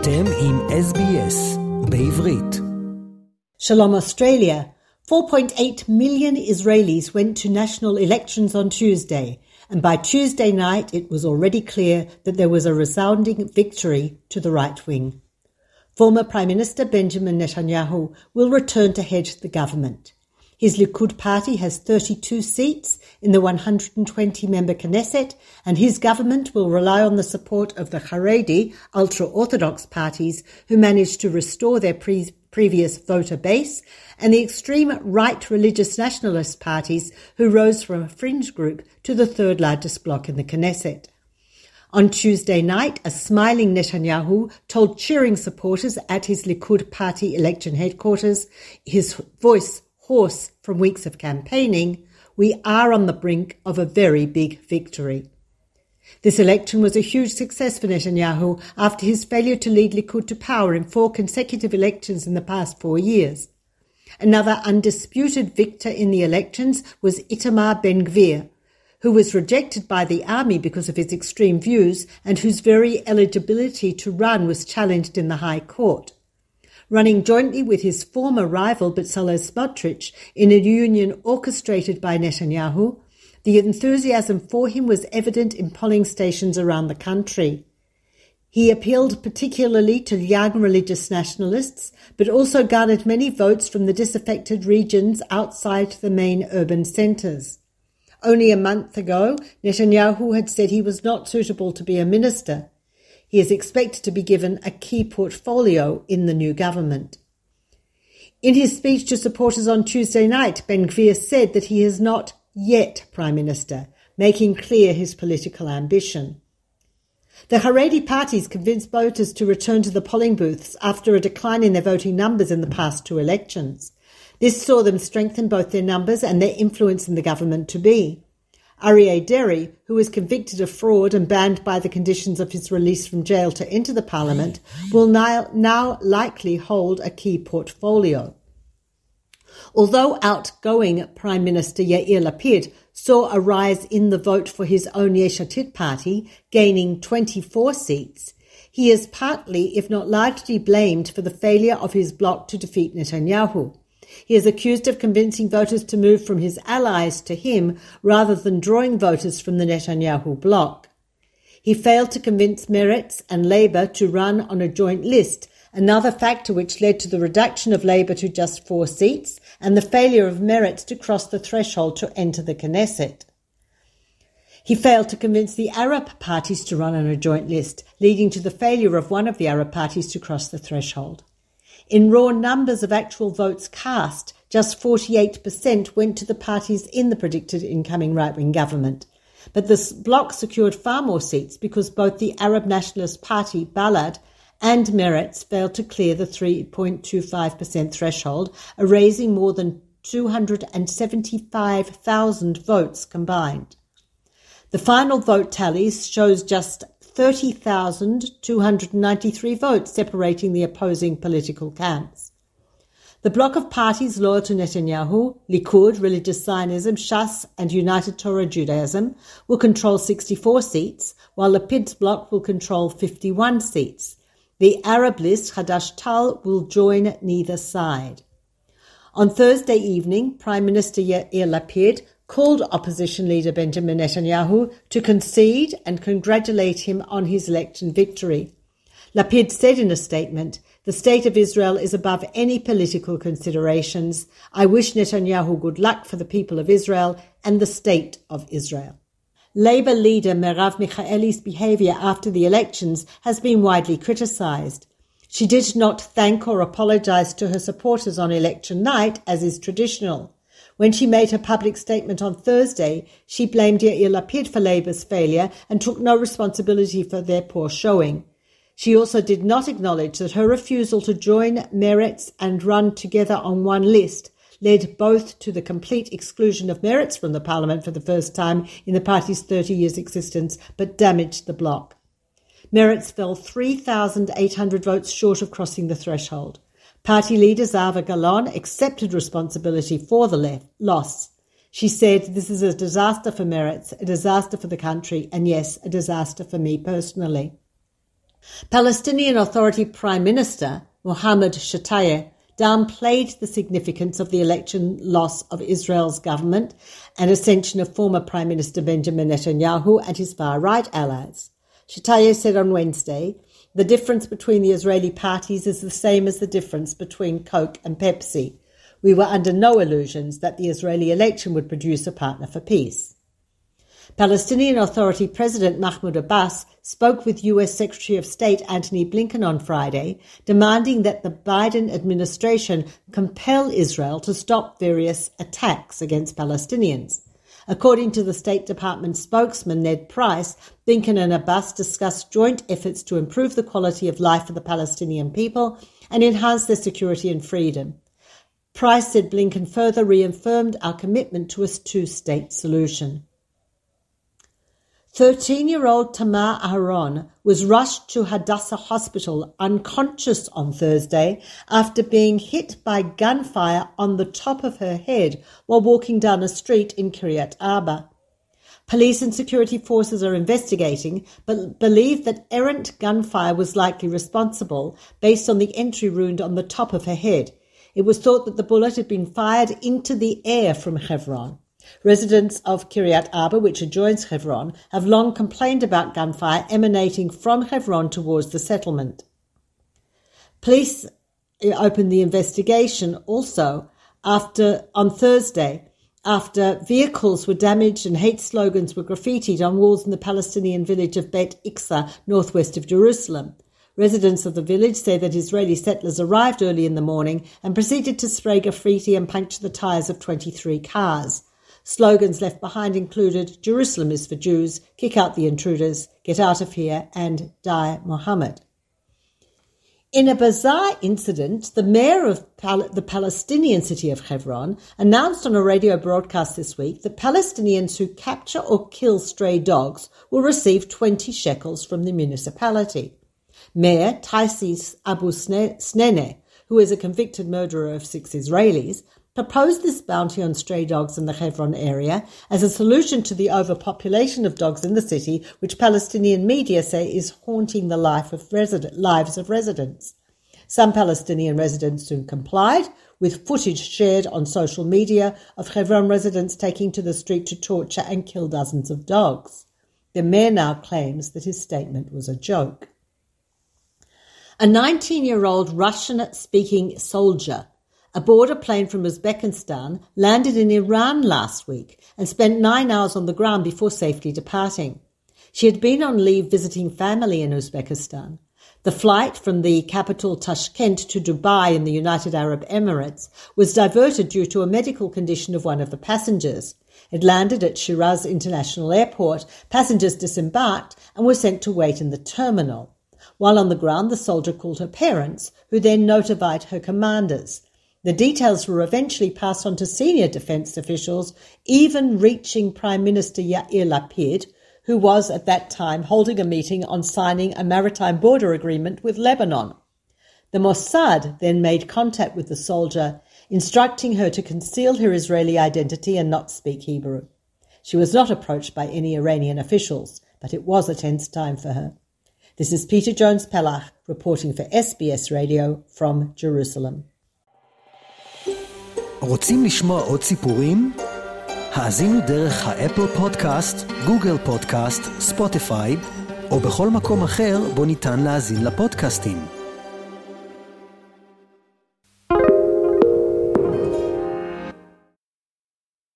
אתם עם SBS בעברית. Shalom Australia. 4.8 million Israelis went to national elections on Tuesday, and by Tuesday night it was already clear that there was a resounding victory to the right wing. Former Prime Minister Benjamin Netanyahu will return to head the government. His Likud party has 32 seats in the 120-member Knesset, and his government will rely on the support of the Haredi ultra-Orthodox parties who managed to restore their previous voter base, and the extreme right religious nationalist parties who rose from a fringe group to the third largest bloc in the Knesset. On Tuesday night, a smiling Netanyahu told cheering supporters at his Likud party election headquarters, his voice hoarse from weeks of campaigning, we are on the brink of a very big victory. This election was a huge success for Netanyahu after his failure to lead Likud to power in four consecutive elections in the past 4 years. Another undisputed victor in the elections was Itamar Ben-Gvir, who was rejected by the army because of his extreme views and whose very eligibility to run was challenged in the High Court. Running jointly with his former rival Bezalel Smotrich in a union orchestrated by Netanyahu, the enthusiasm for him was evident in polling stations around the country. He appealed particularly to young religious nationalists, but also garnered many votes from the disaffected regions outside the main urban centres. Only a month ago, Netanyahu had said he was not suitable to be a minister. He is expected to be given a key portfolio in the new government. In his speech to supporters on Tuesday night, Ben-Gvir said that he is not yet Prime Minister, making clear his political ambition. The Haredi parties convinced voters to return to the polling booths after a decline in their voting numbers in the past two elections. This saw them strengthen both their numbers and their influence in the government-to-be. Aryeh Deri, who was convicted of fraud and banned by the conditions of his release from jail to enter the parliament, will now likely hold a key portfolio. Although outgoing Prime Minister Yair Lapid saw a rise in the vote for his own Yesh Atid party, gaining 24 seats, he is partly, if not largely, blamed for the failure of his bloc to defeat Netanyahu. He is accused of convincing voters to move from his allies to him rather than drawing voters from the Netanyahu bloc. He failed to convince Meretz and Labour to run on a joint list, another factor which led to the reduction of Labour to just 4 seats and the failure of Meretz to cross the threshold to enter the Knesset. He failed to convince the Arab parties to run on a joint list, leading to the failure of one of the Arab parties to cross the threshold. In raw numbers of actual votes cast, just 48% went to the parties in the predicted incoming right-wing government. But this bloc secured far more seats because both the Arab Nationalist Party, Balad, and Meretz failed to clear the 3.25% threshold, erasing more than 275,000 votes combined. The final vote tallies shows just 30,293 votes separating the opposing political camps. The bloc of parties loyal to Netanyahu, Likud, Religious Zionism, Shas and United Torah Judaism will control 64 seats, while Lapid's bloc will control 51 seats. The Arab list, Hadash Tal, will join neither side. On Thursday evening, Prime Minister Yair Lapid called opposition leader Benjamin Netanyahu to concede and congratulate him on his election victory. Lapid said in a statement, "The state of Israel is above any political considerations. I wish Netanyahu good luck for the people of Israel and the state of Israel." Labour leader Merav Michaeli's behaviour after the elections has been widely criticised. She did not thank or apologise to her supporters on election night, as is traditional. When she made her public statement on Thursday, she blamed Yair Lapid for Labour's failure and took no responsibility for their poor showing. She also did not acknowledge that her refusal to join Meretz and run together on one list led both to the complete exclusion of Meretz from the parliament for the first time in the party's 30 years' existence, but damaged the bloc. Meretz fell 3,800 votes short of crossing the threshold. Party leader Zehava Galon accepted responsibility for the loss. She said, "This is a disaster for Meretz, a disaster for the country, and yes, a disaster for me personally." Palestinian Authority Prime Minister Mohammad Shtayyeh downplayed the significance of the election loss of Israel's government and ascension of former Prime Minister Benjamin Netanyahu and his far-right allies. Shtayyeh said on Wednesday, "The difference between the Israeli parties is the same as the difference between Coke and Pepsi. We were under no illusions that the Israeli election would produce a partner for peace." Palestinian Authority President Mahmoud Abbas spoke with U.S. Secretary of State Antony Blinken on Friday, demanding that the Biden administration compel Israel to stop various attacks against Palestinians. According to the State Department spokesman Ned Price, Blinken and Abbas discussed joint efforts to improve the quality of life for the Palestinian people and enhance their security and freedom. Price said Blinken further reaffirmed our commitment to a two-state solution. 13-year-old Tamar Aharon was rushed to Hadassah Hospital unconscious on Thursday after being hit by gunfire on the top of her head while walking down a street in Kiryat Arba. Police and security forces are investigating but believe that errant gunfire was likely responsible based on the entry wound on the top of her head. It was thought that the bullet had been fired into the air from Hebron. Residents of Kiryat Arba, which adjoins Hebron, have long complained about gunfire emanating from Hebron towards the settlement. Police opened the investigation also on Thursday after vehicles were damaged and hate slogans were graffitied on walls in the Palestinian village of Bet Iqsa, northwest of Jerusalem. Residents of the village say that Israeli settlers arrived early in the morning and proceeded to spray graffiti and puncture the tyres of 23 cars. Slogans left behind included "Jerusalem is for Jews," "Kick out the intruders," "Get out of here," and "Die Mohammed." In a bizarre incident, the mayor of the Palestinian city of Hebron announced on a radio broadcast this week that Palestinians who capture or kill stray dogs will receive 20 shekels from the municipality. Mayor Taysis Abu Snene, who is a convicted murderer of 6 Israelis, proposed this bounty on stray dogs in the Hebron area as a solution to the overpopulation of dogs in the city, which Palestinian media say is haunting the lives of residents. Some Palestinian residents soon complied, with footage shared on social media of Hebron residents taking to the street to torture and kill dozens of dogs. The mayor now claims that his statement was a joke. A 19-year-old Russian-speaking soldier aboard a plane from Uzbekistan landed in Iran last week and spent 9 hours on the ground before safely departing. She had been on leave visiting family in Uzbekistan. The flight from the capital Tashkent to Dubai in the United Arab Emirates was diverted due to a medical condition of one of the passengers. It landed at Shiraz International Airport. Passengers disembarked and were sent to wait in the terminal. While on the ground, the soldier called her parents, who then notified her commanders. The details were eventually passed on to senior defence officials, even reaching Prime Minister Yair Lapid, who was at that time holding a meeting on signing a maritime border agreement with Lebanon. The Mossad then made contact with the soldier, instructing her to conceal her Israeli identity and not speak Hebrew. She was not approached by any Iranian officials, but it was a tense time for her. This is Peta Jones Pellach reporting for SBS Radio from Jerusalem. רוצים לשמוע עוד סיפורים? האזינו דרך האפל פודקאסט, גוגל פודקאסט, ספוטיפיי, או בכל מקום אחר בו ניתן להאזין לפודקאסטים.